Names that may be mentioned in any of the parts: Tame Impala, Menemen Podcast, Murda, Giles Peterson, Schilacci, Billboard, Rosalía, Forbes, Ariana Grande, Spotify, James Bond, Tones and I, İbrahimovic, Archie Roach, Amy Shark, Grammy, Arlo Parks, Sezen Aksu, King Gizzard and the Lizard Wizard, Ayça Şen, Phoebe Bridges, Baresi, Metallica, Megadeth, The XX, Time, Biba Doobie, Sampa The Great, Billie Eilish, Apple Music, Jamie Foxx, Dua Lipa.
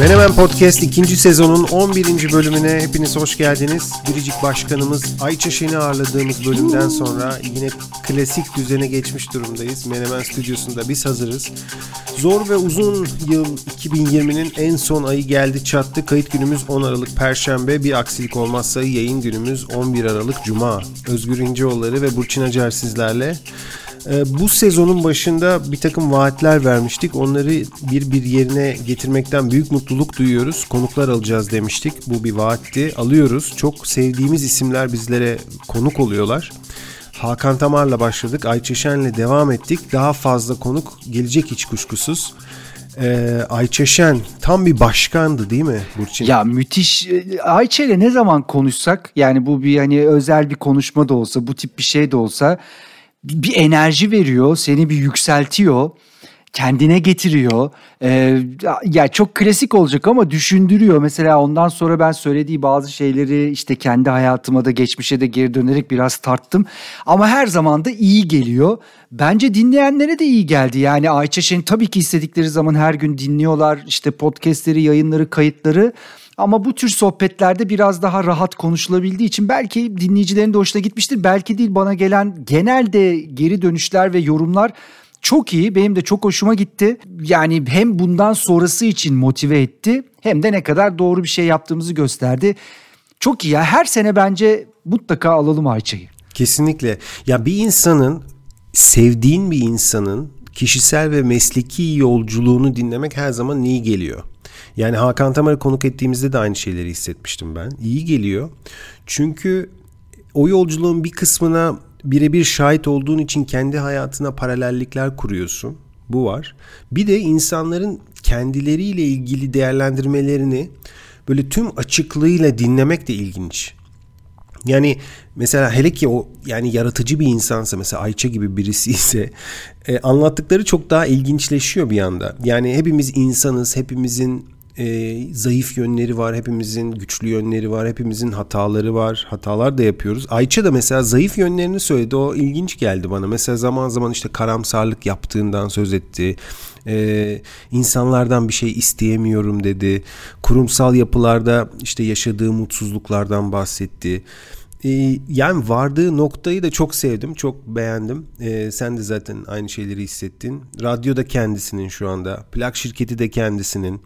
Menemen Podcast 2. sezonun 11. bölümüne hepiniz hoş geldiniz. Biricik başkanımız Ayça Şen'i ağırladığımız bölümden sonra yine klasik düzene geçmiş durumdayız. Menemen Stüdyosu'nda biz hazırız. Zor ve uzun yıl 2020'nin en son ayı geldi çattı. Kayıt günümüz 10 Aralık Perşembe. Bir aksilik olmazsa yayın günümüz 11 Aralık Cuma. Özgür İnceoğulları ve Burçin Acar sizlerle. Bu sezonun başında bir takım vaatler vermiştik. Onları bir yerine getirmekten büyük mutluluk duyuyoruz. Konuklar alacağız demiştik. Bu bir vaatti. Alıyoruz. Çok sevdiğimiz isimler bizlere konuk oluyorlar. Hakan Tamar'la başladık. Ayça Şen'le devam ettik. Daha fazla konuk gelecek hiç kuşkusuz. Ayça Şen tam bir başkandı değil mi Burçin? Ya müthiş. Ayça ile ne zaman konuşsak, yani bu bir hani özel bir konuşma da olsa, bu tip bir şey de olsa, bir enerji veriyor, seni bir yükseltiyor, kendine getiriyor. Ya çok klasik olacak ama düşündürüyor. Mesela ondan sonra ben söylediği bazı şeyleri işte kendi hayatıma da geçmişe de geri dönerek biraz tarttım. Ama her zaman da iyi geliyor. Bence dinleyenlere de iyi geldi. Yani Ayça Şen'i tabii ki istedikleri zaman her gün dinliyorlar. İşte podcastleri, yayınları, kayıtları. Ama bu tür sohbetlerde biraz daha rahat konuşulabildiği için belki dinleyicilerin de hoşuna gitmiştir. Belki değil, bana gelen genelde geri dönüşler ve yorumlar çok iyi. Benim de çok hoşuma gitti. Yani hem bundan sonrası için motive etti, hem de ne kadar doğru bir şey yaptığımızı gösterdi. Çok iyi ya. Her sene bence mutlaka alalım Ayça'yı. Kesinlikle. Ya bir insanın, sevdiğin bir insanın kişisel ve mesleki yolculuğunu dinlemek her zaman iyi geliyor. Yani Hakan Tamar'ı konuk ettiğimizde de aynı şeyleri hissetmiştim ben. İyi geliyor. Çünkü o yolculuğun bir kısmına birebir şahit olduğun için kendi hayatına paralellikler kuruyorsun. Bu var. Bir de insanların kendileriyle ilgili değerlendirmelerini böyle tüm açıklığıyla dinlemek de ilginç. Yani mesela hele ki o, yani yaratıcı bir insansa, mesela Ayça gibi birisi ise anlattıkları çok daha ilginçleşiyor bir anda. Yani hepimiz insanız, hepimizin zayıf yönleri var, hepimizin güçlü yönleri var, hepimizin hataları var, hatalar da yapıyoruz. Ayça da mesela zayıf yönlerini söyledi, o ilginç geldi bana. Mesela zaman zaman işte karamsarlık yaptığından söz etti, insanlardan bir şey isteyemiyorum dedi, kurumsal yapılarda işte yaşadığı mutsuzluklardan bahsetti. Yani vardığı noktayı da çok sevdim, çok beğendim. Sen de zaten aynı şeyleri hissettin. Radyo da kendisinin şu anda, plak şirketi de kendisinin,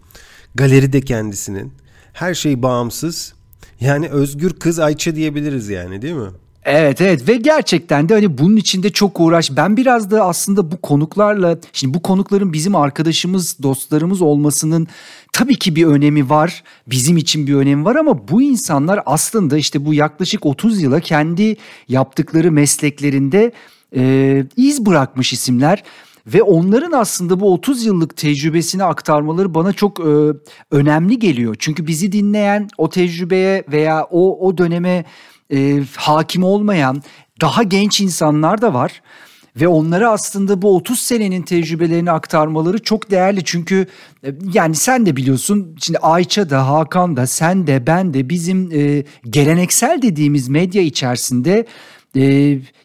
galeri de kendisinin. Her şey bağımsız. Yani özgür kız Ayça diyebiliriz yani, değil mi? Evet, ve gerçekten de hani bunun içinde çok uğraş. Ben biraz da aslında bu konuklarla, şimdi bu konukların bizim arkadaşımız, dostlarımız olmasının tabii ki bir önemi var. Bizim için bir önemi var ama bu insanlar aslında işte bu yaklaşık 30 yıla kendi yaptıkları mesleklerinde iz bırakmış isimler. Ve onların aslında bu 30 yıllık tecrübesini aktarmaları bana çok önemli geliyor. Çünkü bizi dinleyen, o tecrübeye veya o döneme hakim olmayan daha genç insanlar da var. Ve onlara aslında bu 30 senenin tecrübelerini aktarmaları çok değerli. Çünkü yani sen de biliyorsun, şimdi Ayça da, Hakan da, sen de, ben de bizim geleneksel dediğimiz medya içerisinde...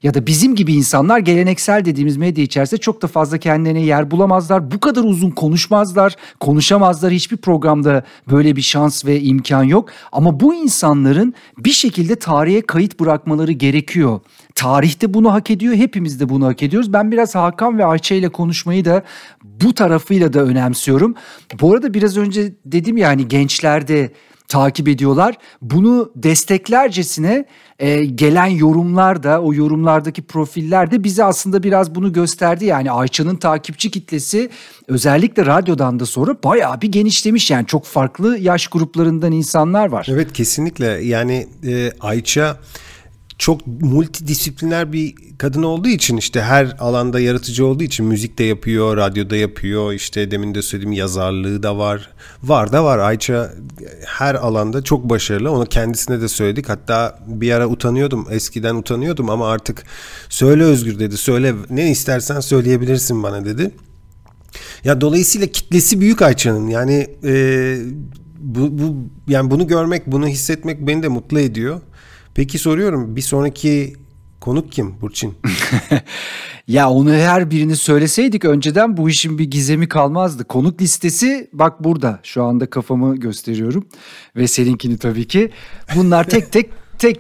ya da bizim gibi insanlar geleneksel dediğimiz medya içerisinde çok da fazla kendilerine yer bulamazlar. Bu kadar uzun konuşmazlar, konuşamazlar. Hiçbir programda böyle bir şans ve imkan yok. Ama bu insanların bir şekilde tarihe kayıt bırakmaları gerekiyor. Tarih de bunu hak ediyor, hepimiz de bunu hak ediyoruz. Ben biraz Hakan ve Ayça ile konuşmayı da bu tarafıyla da önemsiyorum. Bu arada biraz önce dedim ya, hani gençlerde... takip ediyorlar. Bunu desteklercesine gelen yorumlar da, o yorumlardaki profiller de bize aslında biraz bunu gösterdi. Yani Ayça'nın takipçi kitlesi özellikle radyodan da sonra bayağı bir genişlemiş. Yani çok farklı yaş gruplarından insanlar var. Evet, kesinlikle. Yani Ayça çok multidisipliner bir kadın olduğu için, işte her alanda yaratıcı olduğu için, müzik de yapıyor, radyoda yapıyor, işte demin de söylediğim yazarlığı da var. Ayça her alanda çok başarılı. Onu kendisine de söyledik. Hatta bir ara utanıyordum. Eskiden utanıyordum ama artık söyle Özgür dedi. Söyle, ne istersen söyleyebilirsin bana dedi. Ya dolayısıyla kitlesi büyük Ayça'nın. Yani bu yani bunu görmek, bunu hissetmek beni de mutlu ediyor. Peki soruyorum, bir sonraki Konuk kim Burçin? Ya onu her birini söyleseydik önceden bu işin bir gizemi kalmazdı. Konuk listesi bak burada. Şu anda kafamı gösteriyorum. Ve seninkini tabii ki. Bunlar tek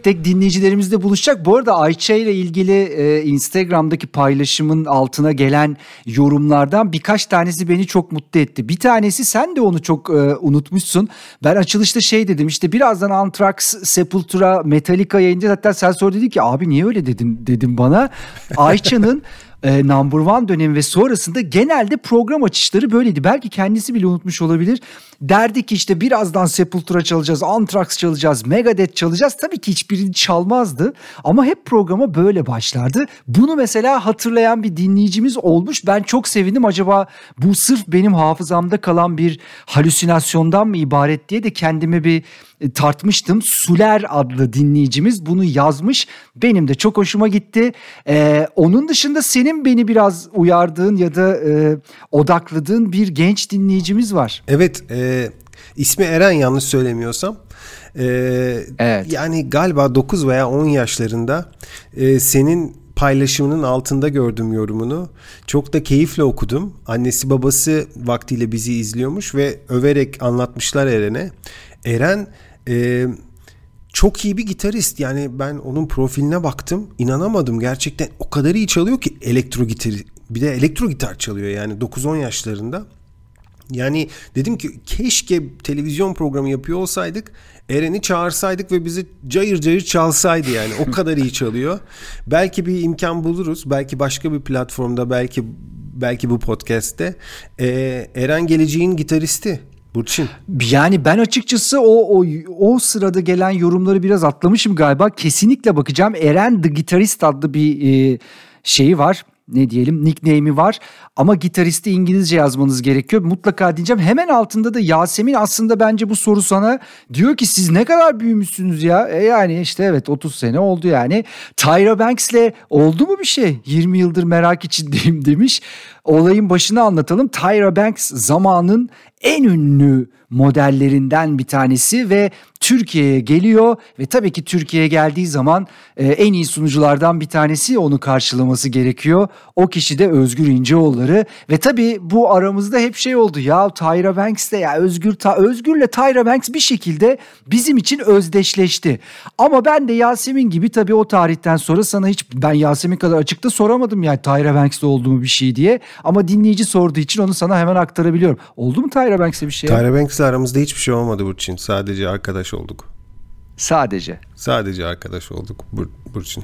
tek dinleyicilerimizle buluşacak. Bu arada Ayça ile ilgili Instagram'daki paylaşımın altına gelen yorumlardan birkaç tanesi beni çok mutlu etti. Bir tanesi sen de onu çok unutmuşsun. Ben açılışta şey dedim işte birazdan Anthrax, Sepultura, Metallica yayınca hatta sen sor dedin ki abi niye öyle dedim bana. Ayça'nın Number One dönemi ve sonrasında genelde program açışları böyleydi. Belki kendisi bile unutmuş olabilir. Derdi ki işte birazdan Sepultura çalacağız, Anthrax çalacağız, Megadeth çalacağız. Tabii ki hiçbirini çalmazdı ama hep programa böyle başlardı. Bunu mesela hatırlayan bir dinleyicimiz olmuş. Ben çok sevindim. Acaba bu sırf benim hafızamda kalan bir halüsinasyondan mı ibaret diye de kendime bir tartmıştım. Suler adlı dinleyicimiz bunu yazmış. Benim de çok hoşuma gitti. Onun dışında senin beni biraz uyardığın ya da odakladığın bir genç dinleyicimiz var. Evet. İsmi Eren yanlış söylemiyorsam. Evet. Yani galiba 9 veya 10 yaşlarında senin paylaşımının altında gördüm yorumunu. Çok da keyifle okudum. Annesi babası vaktiyle bizi izliyormuş ve överek anlatmışlar Eren'e. Eren çok iyi bir gitarist. Yani ben onun profiline baktım. İnanamadım gerçekten. O kadar iyi çalıyor ki elektro gitar çalıyor yani 9-10 yaşlarında. Yani dedim ki keşke televizyon programı yapıyor olsaydık. Eren'i çağırsaydık ve bizi cayır cayır çalsaydı yani. O kadar iyi çalıyor. Belki bir imkan buluruz. Belki başka bir platformda, belki bu podcast'te. Eren geleceğin gitaristi. Burçin. Yani ben açıkçası o sırada gelen yorumları biraz atlamışım galiba. Kesinlikle bakacağım. Eren The Guitarist adlı bir şeyi var. Ne diyelim nickname'i var ama gitaristi İngilizce yazmanız gerekiyor. Mutlaka diyeceğim. Hemen altında da Yasemin aslında bence bu soru sana diyor ki siz ne kadar büyümüşsünüz ya. Yani işte evet 30 sene oldu yani. Tyra Banks'le oldu mu bir şey? 20 yıldır merak içindeyim demiş. Olayın başını anlatalım. Tyra Banks zamanın en ünlü modellerinden bir tanesi ve Türkiye'ye geliyor ve tabii ki Türkiye'ye geldiği zaman en iyi sunuculardan bir tanesi onu karşılaması gerekiyor. O kişi de Özgür İnceoğulları ve tabii bu aramızda hep şey oldu ya Tyra Banks'le ya Özgür'le Tyra Banks bir şekilde bizim için özdeşleşti. Ama ben de Yasemin gibi tabii o tarihten sonra sana hiç ben Yasemin kadar açıkta soramadım yani Tyra Banks'le olduğumu bir şey diye ama dinleyici sorduğu için onu sana hemen aktarabiliyorum. Oldu mu Tyra Banks'le bir şey? Tyra Banks'le aramızda hiçbir şey olmadı Burçin. Sadece arkadaş olduk. Sadece arkadaş olduk Burçin.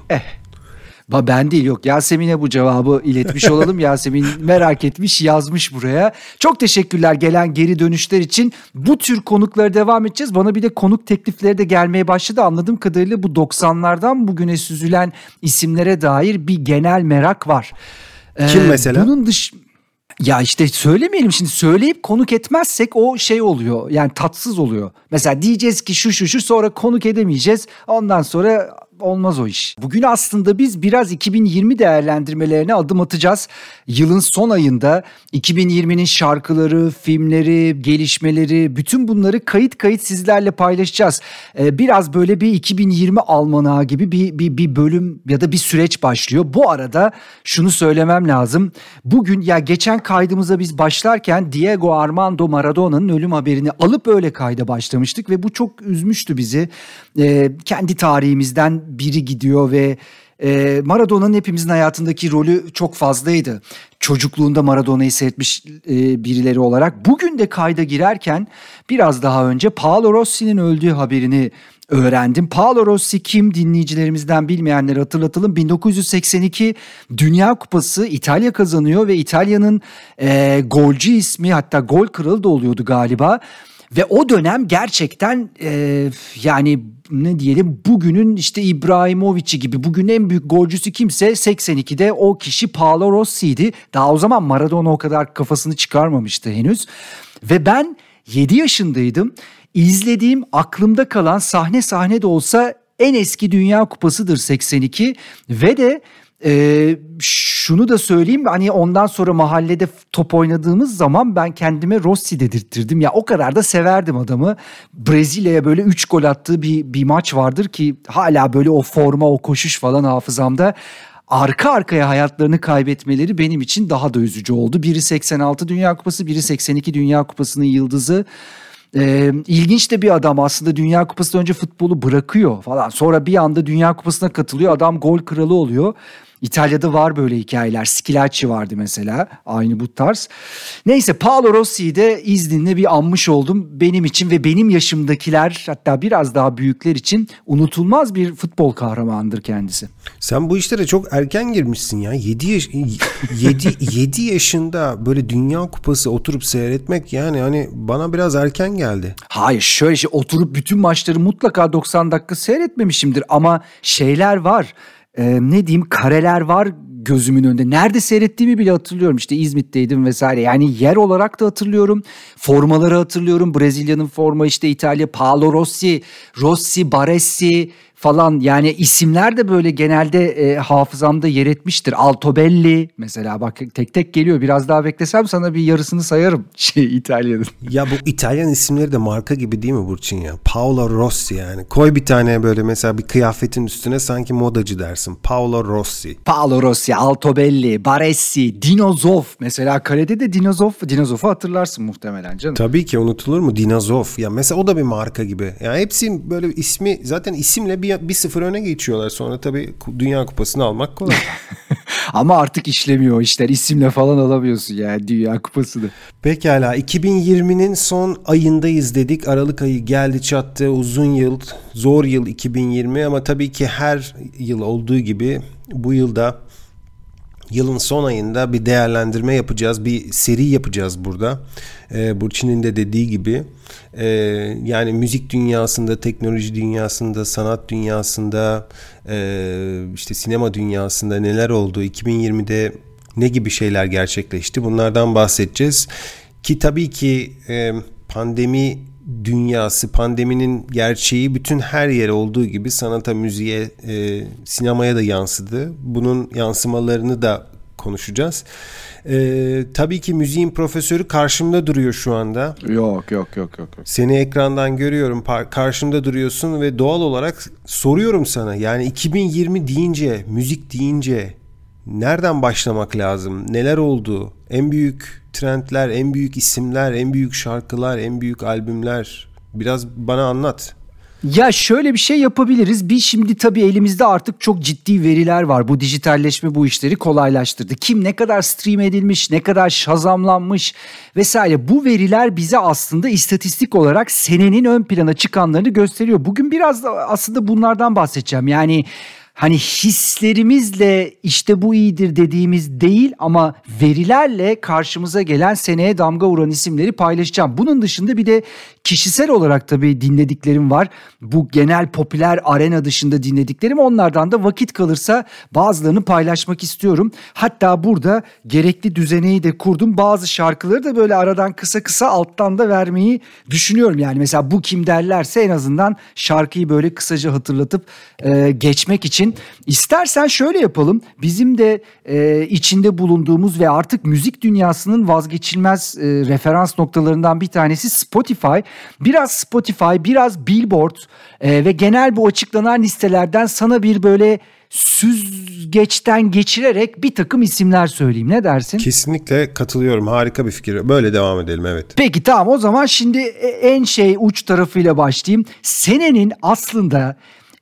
Ben değil yok. Yasemin'e bu cevabı iletmiş olalım. Yasemin merak etmiş yazmış buraya. Çok teşekkürler gelen geri dönüşler için. Bu tür konuklara devam edeceğiz. Bana bir de konuk teklifleri de gelmeye başladı. Anladığım kadarıyla bu 90'lardan bugüne süzülen isimlere dair bir genel merak var. Kim mesela? Bunun ya işte söylemeyelim şimdi söyleyip konuk etmezsek o şey oluyor yani tatsız oluyor. Mesela diyeceğiz ki şu sonra konuk edemeyeceğiz ondan sonra olmaz o iş. Bugün aslında biz biraz 2020 değerlendirmelerine adım atacağız. Yılın son ayında 2020'nin şarkıları, filmleri, gelişmeleri bütün bunları kayıt sizlerle paylaşacağız. Biraz böyle bir 2020 almanağı gibi bir bölüm ya da bir süreç başlıyor. Bu arada şunu söylemem lazım. Bugün ya geçen kaydımıza biz başlarken Diego Armando Maradona'nın ölüm haberini alıp öyle kayda başlamıştık ve bu çok üzmüştü bizi. Kendi tarihimizden biri gidiyor ve Maradona'nın hepimizin hayatındaki rolü çok fazlaydı. Çocukluğunda Maradona'yı seyretmiş birileri olarak. Bugün de kayda girerken biraz daha önce Paolo Rossi'nin öldüğü haberini öğrendim. Paolo Rossi kim dinleyicilerimizden bilmeyenleri hatırlatalım. 1982 Dünya Kupası İtalya kazanıyor ve İtalya'nın golcü ismi hatta gol kralı da oluyordu galiba. Ve o dönem gerçekten yani ne diyelim bugünün işte İbrahimovic'i gibi bugünün en büyük golcüsü kimse 82'de o kişi Paolo Rossi'ydi. Daha o zaman Maradona o kadar kafasını çıkarmamıştı henüz. Ve ben 7 yaşındaydım. İzlediğim aklımda kalan sahne de olsa en eski Dünya Kupası'dır 82 ve de şunu da söyleyeyim, hani ondan sonra mahallede top oynadığımız zaman ben kendime Rossi dedirttirdim. Ya o kadar da severdim adamı. Brezilya'ya böyle 3 gol attığı bir maç vardır ki hala böyle o forma, o koşuş falan hafızamda. Arka arkaya hayatlarını kaybetmeleri benim için daha da üzücü oldu. Biri 86 Dünya Kupası, biri 82 Dünya Kupası'nın yıldızı. İlginç de bir adam aslında. Dünya Kupası'dan önce futbolu bırakıyor falan. Sonra bir anda Dünya Kupası'na katılıyor. Adam gol kralı oluyor. İtalya'da var böyle hikayeler. Schilacci vardı mesela. Aynı bu tarz. Neyse, Paolo Rossi'yi de izninle bir anmış oldum. Benim için ve benim yaşımdakiler, hatta biraz daha büyükler için unutulmaz bir futbol kahramanıdır kendisi. Sen bu işlere çok erken girmişsin ya. 7 yaşında böyle Dünya Kupası oturup seyretmek, yani hani bana biraz erken geldi. Hayır, şöyle şey, oturup bütün maçları mutlaka 90 dakika seyretmemişimdir ama şeyler var. Ne diyeyim, kareler var gözümün önünde. Nerede seyrettiğimi bile hatırlıyorum. İşte İzmit'teydim vesaire. Yani yer olarak da hatırlıyorum. Formaları hatırlıyorum. Brezilya'nın forma, işte İtalya, Paolo Rossi, Baresi falan. Yani isimler de böyle genelde hafızamda yer etmiştir. Altobelli mesela, bak tek tek geliyor. Biraz daha beklesem sana bir yarısını sayarım İtalya'nın. Ya bu İtalyan isimleri de marka gibi değil mi Burçin ya? Paolo Rossi yani. Koy bir tane böyle mesela bir kıyafetin üstüne, sanki modacı dersin. Paolo Rossi, Altobelli, Baresi, Dinozov. Mesela kalede de Dinozov'u hatırlarsın muhtemelen canım. Tabii ki, unutulur mu Dinozov? Ya mesela o da bir marka gibi. Ya hepsi böyle ismi, zaten isimle bir sıfır öne geçiyorlar. Sonra tabii Dünya Kupası'nı almak kolay. Ama artık işlemiyor işler. İsimle falan alamıyorsun yani Dünya Kupası'nı. Pekala, 2020'nin son ayındayız dedik. Aralık ayı geldi çattı. Uzun yıl, zor yıl 2020, ama tabii ki her yıl olduğu gibi bu yılda, yılın son ayında bir değerlendirme yapacağız. Bir seri yapacağız burada. Burçin'in de dediği gibi. Yani müzik dünyasında, teknoloji dünyasında, sanat dünyasında, işte sinema dünyasında neler oldu? 2020'de ne gibi şeyler gerçekleşti? Bunlardan bahsedeceğiz. Ki tabii ki pandemi dünyası, pandeminin gerçeği bütün her yere olduğu gibi sanata, müziğe, sinemaya da yansıdı. Bunun yansımalarını da konuşacağız. Tabii ki müziğin profesörü karşımda duruyor şu anda. Yok. Seni ekrandan görüyorum, karşımda duruyorsun ve doğal olarak soruyorum sana. Yani 2020 deyince, müzik deyince nereden başlamak lazım? Neler oldu? En büyük trendler, en büyük isimler, en büyük şarkılar, en büyük albümler. Biraz bana anlat. Ya şöyle bir şey yapabiliriz. Bir, şimdi tabii elimizde artık çok ciddi veriler var. Bu dijitalleşme bu işleri kolaylaştırdı. Kim ne kadar stream edilmiş, ne kadar şazamlanmış vesaire. Bu veriler bize aslında istatistik olarak senenin ön plana çıkanlarını gösteriyor. Bugün biraz da aslında bunlardan bahsedeceğim. Yani hani hislerimizle işte bu iyidir dediğimiz değil, ama verilerle karşımıza gelen, seneye damga vuran isimleri paylaşacağım. Bunun dışında bir de kişisel olarak tabii dinlediklerim var. Bu genel popüler arena dışında dinlediklerim, onlardan da vakit kalırsa bazılarını paylaşmak istiyorum. Hatta burada gerekli düzeneyi de kurdum. Bazı şarkıları da böyle aradan kısa alttan da vermeyi düşünüyorum. Yani mesela bu kim derlerse en azından şarkıyı böyle kısaca hatırlatıp geçmek için. İstersen şöyle yapalım. Bizim de içinde bulunduğumuz ve artık müzik dünyasının vazgeçilmez referans noktalarından bir tanesi Spotify. Biraz Spotify, biraz Billboard ve genel bu açıklanan listelerden sana bir böyle süzgeçten geçirerek bir takım isimler söyleyeyim. Ne dersin? Kesinlikle katılıyorum. Harika bir fikir. Böyle devam edelim, evet. Peki tamam, o zaman şimdi en uç tarafıyla başlayayım. Senenin aslında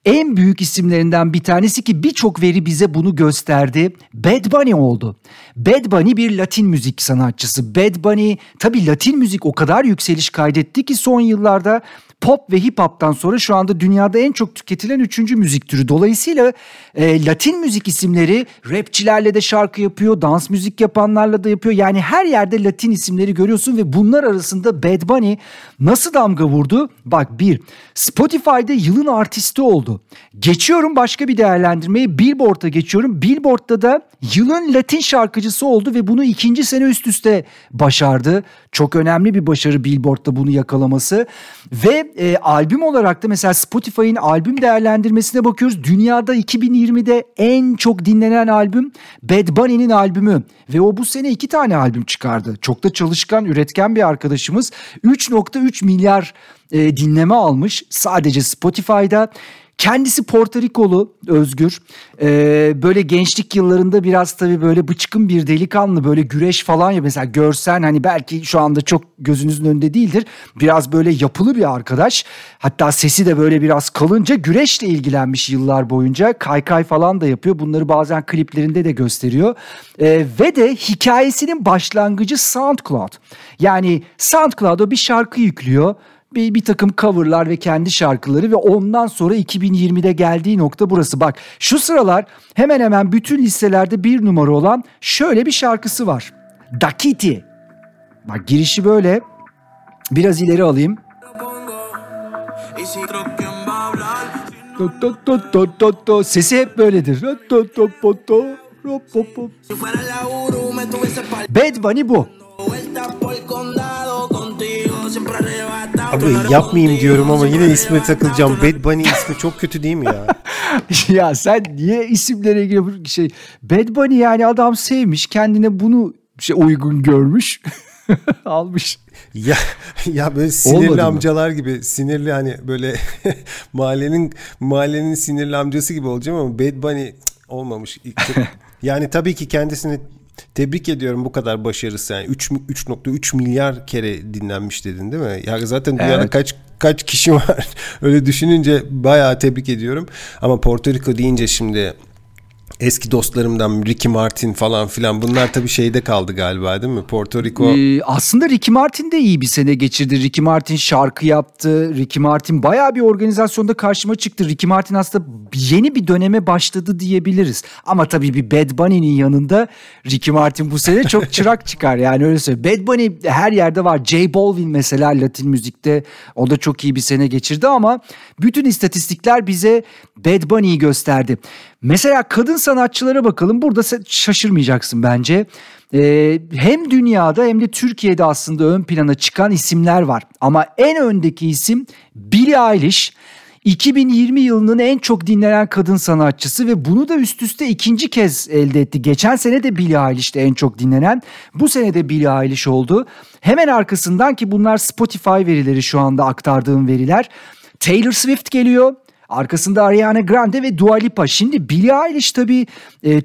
en büyük isimlerinden bir tanesi, ki birçok veri bize bunu gösterdi, Bad Bunny oldu. Bad Bunny bir Latin müzik sanatçısı. Bad Bunny, tabii Latin müzik o kadar yükseliş kaydetti ki son yıllarda, pop ve hip hop'tan sonra şu anda dünyada en çok tüketilen 3. müzik türü. Dolayısıyla Latin müzik isimleri rapçilerle de şarkı yapıyor, dans müzik yapanlarla da yapıyor. Yani her yerde Latin isimleri görüyorsun ve bunlar arasında Bad Bunny nasıl damga vurdu? Bak, bir, Spotify'da yılın artisti oldu. Geçiyorum başka bir değerlendirmeyi, Billboard'a geçiyorum. Billboard'da da yılın Latin şarkıcısı oldu ve bunu 2. sene üst üste başardı. Çok önemli bir başarı Billboard'da bunu yakalaması. Ve albüm olarak da mesela Spotify'ın albüm değerlendirmesine bakıyoruz. Dünyada 2020'de en çok dinlenen albüm Bad Bunny'nin albümü. Ve o bu sene 2 tane albüm çıkardı. Çok da çalışkan, üretken bir arkadaşımız. 3.3 milyar dinleme almış sadece Spotify'da. Kendisi Porto Rikolu Özgür. Böyle gençlik yıllarında biraz tabii böyle bıçkın bir delikanlı, böyle güreş falan ya mesela görsen hani belki şu anda çok gözünüzün önünde değildir. Biraz böyle yapılı bir arkadaş. Hatta sesi de böyle biraz kalınca güreşle ilgilenmiş yıllar boyunca. Kaykay falan da yapıyor. Bunları bazen kliplerinde de gösteriyor. Ve de hikayesinin başlangıcı SoundCloud. Yani SoundCloud'a bir şarkı yüklüyor. Bir takım coverlar ve kendi şarkıları ve ondan sonra 2020'de geldiği nokta burası. Bak şu sıralar hemen hemen bütün listelerde 1 numara olan şöyle bir şarkısı var. Dakiti. Bak girişi böyle. Biraz ileri alayım. Sesi hep böyledir. Bad Bunny bu. Abi yapmayayım diyorum ama yine isme takılacağım. Bad Bunny ismi çok kötü değil mi ya? Ya sen niye isimlere giriyorsun? Bad Bunny yani adam sevmiş. Kendine bunu uygun görmüş. Almış. Ya böyle sinirli olmadı amcalar mı? Gibi sinirli hani böyle mahallenin sinirli amcası gibi olacağım ama Bad Bunny olmamış. Yani tabii ki kendisini tebrik ediyorum bu kadar başarısı. Yani 3.3 milyar kere dinlenmiş dedin değil mi? Ya zaten dünyada evet. Kaç kişi var? Öyle düşününce bayağı tebrik ediyorum. Ama Porto Rico deyince şimdi eski dostlarımdan Ricky Martin falan filan bunlar tabii şeyde kaldı galiba değil mi? Porto Rico. Aslında Ricky Martin de iyi bir sene geçirdi. Ricky Martin şarkı yaptı. Ricky Martin bayağı bir organizasyonda karşıma çıktı. Ricky Martin aslında yeni bir döneme başladı diyebiliriz. Ama tabii bir Bad Bunny'nin yanında Ricky Martin bu sene çok çırak çıkar. Yani öyle söyleyeyim. Bad Bunny her yerde var. J Balvin mesela Latin müzikte o da çok iyi bir sene geçirdi ama bütün istatistikler bize Bad Bunny'yi gösterdi. Mesela kadın sanatçılara bakalım. Burada sen şaşırmayacaksın bence. Hem dünyada hem de Türkiye'de aslında ön plana çıkan isimler var. Ama en öndeki isim Billie Eilish. 2020 yılının en çok dinlenen kadın sanatçısı ve bunu da üst üste 2. kez elde etti. Geçen sene de Billie Eilish'te en çok dinlenen. Bu sene de Billie Eilish oldu. Hemen arkasından ki bunlar Spotify verileri şu anda aktardığım veriler. Taylor Swift geliyor. Arkasında Ariana Grande ve Dua Lipa. Şimdi Billie Eilish tabii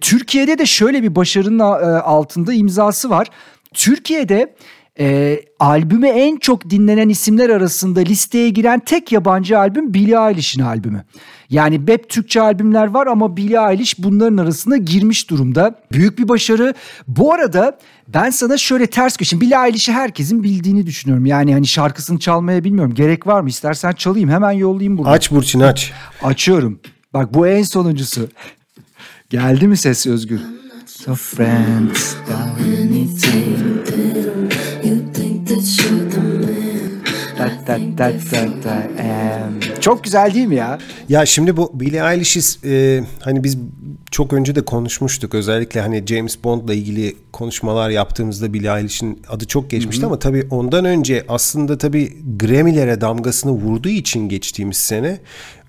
Türkiye'de de şöyle bir başarının altında imzası var. Türkiye'de albüme en çok dinlenen isimler arasında listeye giren tek yabancı albüm Billie Eilish'in albümü. Yani hep Türkçe albümler var ama Billie Eilish bunların arasına girmiş durumda. Büyük bir başarı. Bu arada ben sana şöyle ters köşeyim. Billie Eilish'i herkesin bildiğini düşünüyorum. Yani hani şarkısını çalmaya bilmiyorum. Gerek var mı? İstersen çalayım. Hemen yollayayım buradan. Aç Burçin aç. Açıyorum. Bak bu en sonuncusu. Geldi mi ses Özgür? So friends. Çok güzel değil mi ya? Ya şimdi bu Billie Eilish'i hani biz çok önce de konuşmuştuk. Özellikle hani James Bond'la ilgili konuşmalar yaptığımızda Billie Eilish'in adı çok geçmişti. Hı-hı. Ama tabii ondan önce aslında tabii Grammy'lere damgasını vurduğu için geçtiğimiz sene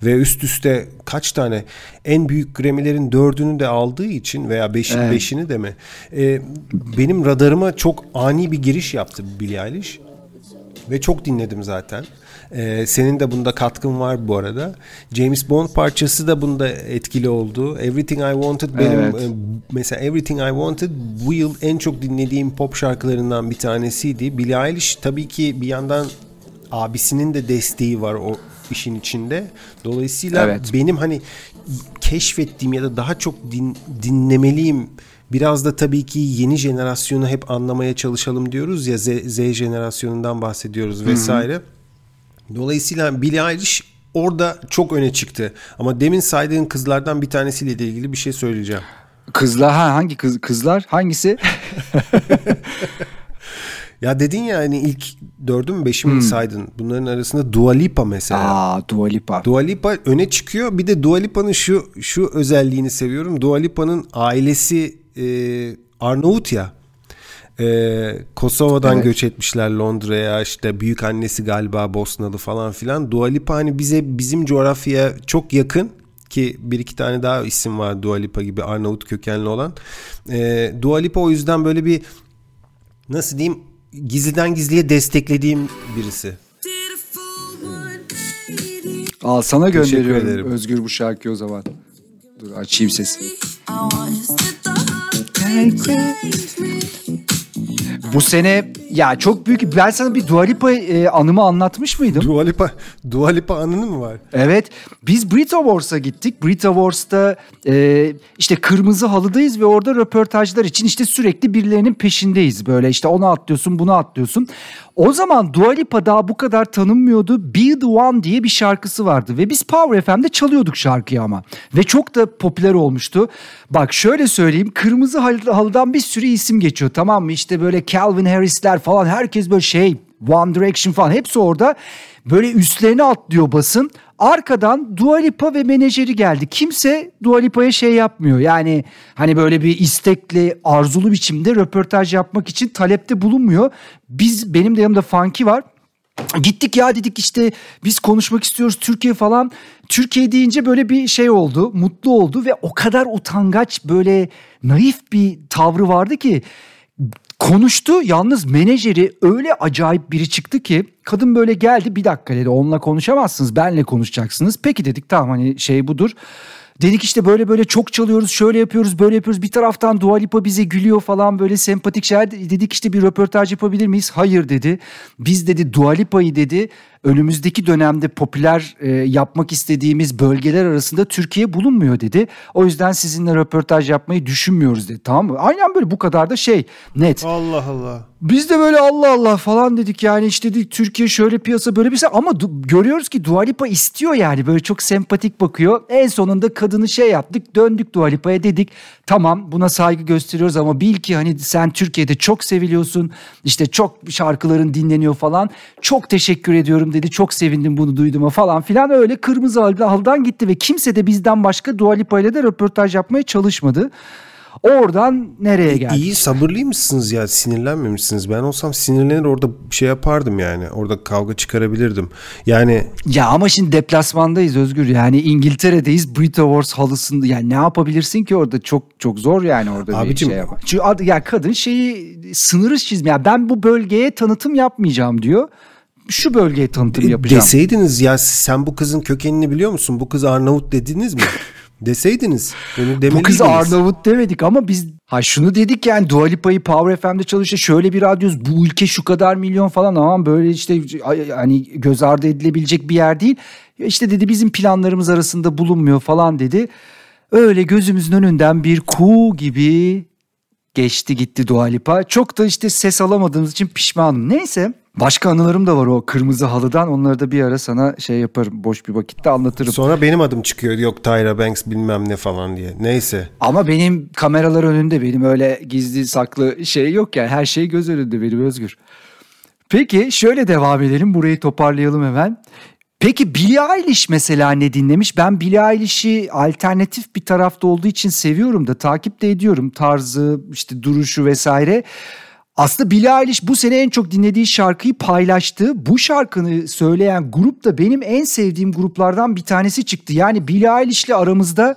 ve üst üste kaç tane en büyük Grammy'lerin 4'ünü de aldığı için veya 5'ini de mi? Benim radarıma çok ani bir giriş yaptı Billie Eilish. Ve çok dinledim zaten. Senin de bunda katkın var bu arada. James Bond parçası da bunda etkili oldu. Everything I Wanted benim mesela Everything I Wanted bu yıl en çok dinlediğim pop şarkılarından bir tanesiydi. Billie Eilish tabii ki bir yandan abisinin de desteği var o işin içinde. Dolayısıyla benim hani keşfettiğim ya da daha çok dinlemeliyim. Biraz da tabii ki yeni jenerasyonu hep anlamaya çalışalım diyoruz ya Z jenerasyonundan bahsediyoruz vesaire. Hı-hı. Dolayısıyla Billie Eilish orada çok öne çıktı. Ama demin saydığın kızlardan bir tanesiyle de ilgili bir şey söyleyeceğim. Kızlar hangi kızlar? Hangisi? Ya dedin ya hani ilk 4'ü mü 5'i mi saydın? Bunların arasında Dua Lipa mesela. Dua Lipa. Dua Lipa öne çıkıyor. Bir de Dua Lipa'nın şu özelliğini seviyorum. Dua Lipa'nın ailesi Arnavut ya. Kosova'dan göç etmişler Londra'ya, işte büyük annesi galiba Bosnalı falan filan. Dua Lipa hani bizim coğrafyaya çok yakın ki bir iki tane daha isim var Dua Lipa gibi Arnavut kökenli olan. Dua Lipa o yüzden böyle bir, nasıl diyeyim, gizliden gizliye desteklediğim birisi. Al sana gönderiyorum Özgür bu şarkıyı o zaman. Dur açayım sesi. Bu sene ya çok büyük. Ben sana bir Dua Lipa anımı anlatmış mıydım? Dua Lipa anını mı var? Evet. Biz Brit Awards'a gittik. Brit Awards'ta işte kırmızı halıdayız ve orada röportajlar için işte sürekli birilerinin peşindeyiz. Böyle işte onu atlıyorsun, bunu atlıyorsun. O zaman Dua Lipa daha bu kadar tanınmıyordu. Be The One diye bir şarkısı vardı ve biz Power FM'de çalıyorduk şarkıyı ama. Ve çok da popüler olmuştu. Bak şöyle söyleyeyim, kırmızı halıdan bir sürü isim geçiyor, tamam mı? İşte böyle Calvin Harris'ler falan, herkes böyle şey, One Direction falan hepsi orada. Böyle üstlerine atlıyor basın. Arkadan Dua Lipa ve menajeri geldi. Kimse Dua Lipa'ya şey yapmıyor. Yani hani böyle bir istekli, arzulu biçimde röportaj yapmak için talepte bulunmuyor. Benim de yanımda Funky var. Gittik ya dedik, işte biz konuşmak istiyoruz Türkiye falan. Türkiye deyince böyle bir şey oldu, mutlu oldu ve o kadar utangaç, böyle naif bir tavrı vardı ki. Konuştu, yalnız menajeri öyle acayip biri çıktı ki, kadın böyle geldi, bir dakika dedi, onunla konuşamazsınız, benle konuşacaksınız. Peki dedik, tamam, hani şey budur. Dedik işte böyle çok çalıyoruz, şöyle yapıyoruz, böyle yapıyoruz. Bir taraftan Dua Lipa bize gülüyor falan, böyle sempatik şeyler. Dedik işte bir röportaj yapabilir miyiz? Hayır dedi. Biz dedi Dua Lipa'yı dedi önümüzdeki dönemde popüler yapmak istediğimiz bölgeler arasında Türkiye bulunmuyor dedi. O yüzden sizinle röportaj yapmayı düşünmüyoruz dedi, tamam mı? Aynen böyle, bu kadar da şey, net. Allah Allah. Biz de böyle Allah Allah falan dedik, yani işte dedik Türkiye şöyle, piyasa böyle bir şey, ama görüyoruz ki Dua Lipa istiyor yani, böyle çok sempatik bakıyor. En sonunda kadını şey yaptık, döndük Dua Lipa'ya, dedik tamam buna saygı gösteriyoruz ama bil ki hani sen Türkiye'de çok seviliyorsun, işte çok şarkıların dinleniyor falan, çok teşekkür ediyorum dedi, çok sevindim bunu duyduğuma falan filan, öyle kırmızı halıdan gitti ve kimse de bizden başka Dua Lipa'yla da röportaj yapmaya çalışmadı. Oradan nereye geldik? İyi, sabırlıymışsınız ya, sinirlenmemişsiniz. Ben olsam sinirlenir, orada şey yapardım yani. Orada kavga çıkarabilirdim. Yani ya ama şimdi deplasmandayız Özgür. Yani İngiltere'deyiz. Brit Awards halısında. Yani ne yapabilirsin ki orada? Çok çok zor yani orada abicim, bir şey yapar. Çünkü ya kadın şeyi, sınırı çizmiyor. Yani ben bu bölgeye tanıtım yapmayacağım diyor. Şu bölgeye tanıtım yapacağım. Deseydiniz ya, sen bu kızın kökenini biliyor musun? Bu kız Arnavut dediniz mi? Deseydiniz. Bu kız Arnavut demedik ama biz şunu dedik yani, Dua Lipa'yı Power FM'de çalışıyor, şöyle bir radyoyuz, bu ülke şu kadar milyon falan, aman böyle işte hani göz ardı edilebilecek bir yer değil. İşte dedi bizim planlarımız arasında bulunmuyor falan dedi. Öyle gözümüzün önünden bir kuğu gibi geçti gitti Dua Lipa. Çok da işte ses alamadığımız için pişmanım. Neyse. Başka anılarım da var o kırmızı halıdan. Onları da bir ara sana şey yaparım. Boş bir vakitte anlatırım. Sonra benim adım çıkıyor. Yok Tyra Banks bilmem ne falan diye. Neyse. Ama benim kameralar önünde, benim öyle gizli saklı şey yok yani. Her şey göz önünde benim Özgür. Peki şöyle devam edelim. Burayı toparlayalım hemen. Peki Billie Eilish mesela ne dinlemiş? Ben Billie Eilish'i alternatif bir tarafta olduğu için seviyorum da, takip de ediyorum. Tarzı, işte duruşu vesaire. Aslında Billie Eilish bu sene en çok dinlediği şarkıyı paylaştı. Bu şarkını söyleyen grup da benim en sevdiğim gruplardan bir tanesi çıktı. Yani Billie Eilish'le aramızda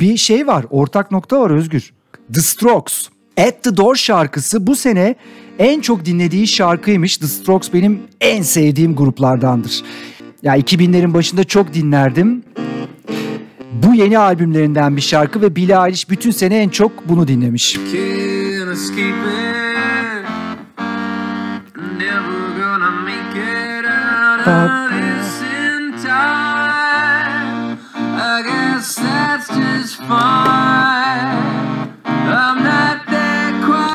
bir şey var, ortak nokta var Özgür. The Strokes, At The Door şarkısı bu sene en çok dinlediği şarkıymış. The Strokes benim en sevdiğim gruplardandır. Ya 2000'lerin başında çok dinlerdim. Bu yeni albümlerinden bir şarkı ve Billie Eilish bütün sene en çok bunu dinlemiş.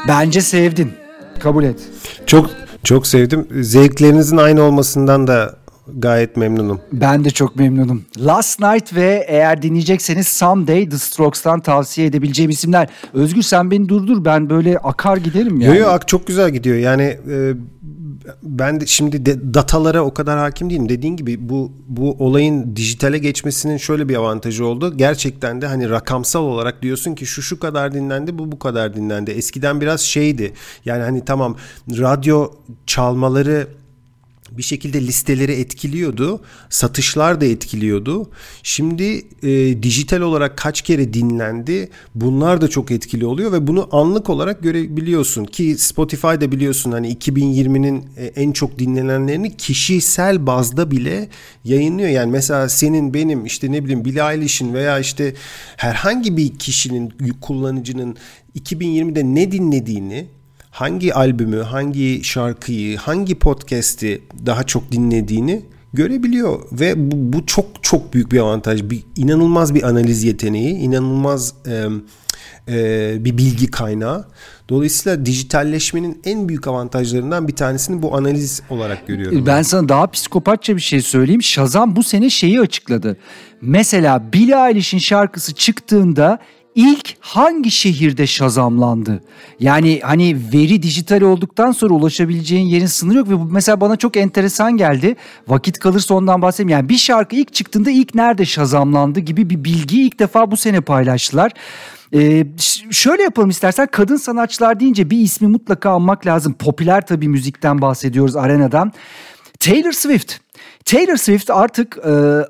Bence sevdin. Kabul et. Çok çok sevdim. Zevklerinizin aynı olmasından da gayet memnunum. Ben de çok memnunum. Last Night ve eğer dinleyecekseniz Someday, The Strokes'tan tavsiye edebileceğim isimler. Özgür sen beni durdur, ben böyle akar giderim yani. Yok çok güzel gidiyor yani. ben de şimdi datalara o kadar hakim değilim. Dediğin gibi bu olayın dijitale geçmesinin şöyle bir avantajı oldu. Gerçekten de hani rakamsal olarak diyorsun ki şu kadar dinlendi, bu kadar dinlendi. Eskiden biraz şeydi. Yani hani tamam, radyo çalmaları bir şekilde listeleri etkiliyordu. Satışlar da etkiliyordu. Şimdi dijital olarak kaç kere dinlendi, bunlar da çok etkili oluyor ve bunu anlık olarak görebiliyorsun. Ki Spotify'da biliyorsun hani 2020'nin en çok dinlenenlerini kişisel bazda bile yayınlıyor. Yani mesela senin, benim, işte ne bileyim Billie Eilish'in veya işte herhangi bir kişinin, kullanıcının 2020'de ne dinlediğini, hangi albümü, hangi şarkıyı, hangi podcast'i daha çok dinlediğini görebiliyor ve bu çok çok büyük bir avantaj. İnanılmaz bir analiz yeteneği, inanılmaz bir bilgi kaynağı. Dolayısıyla dijitalleşmenin en büyük avantajlarından bir tanesini bu analiz olarak görüyorum. Ben sana daha psikopatça bir şey söyleyeyim. Shazam bu sene şeyi açıkladı. Mesela Billie Eilish'in şarkısı çıktığında İlk hangi şehirde şazamlandı? Yani hani veri dijital olduktan sonra ulaşabileceğin yerin sınırı yok ve bu mesela bana çok enteresan geldi. Vakit kalırsa ondan bahsedeyim. Yani bir şarkı ilk çıktığında ilk nerede şazamlandı gibi bir bilgiyi ilk defa bu sene paylaştılar. Şöyle yapalım istersen, kadın sanatçılar deyince bir ismi mutlaka anmak lazım. Popüler tabii müzikten bahsediyoruz, arenadan. Taylor Swift. Taylor Swift artık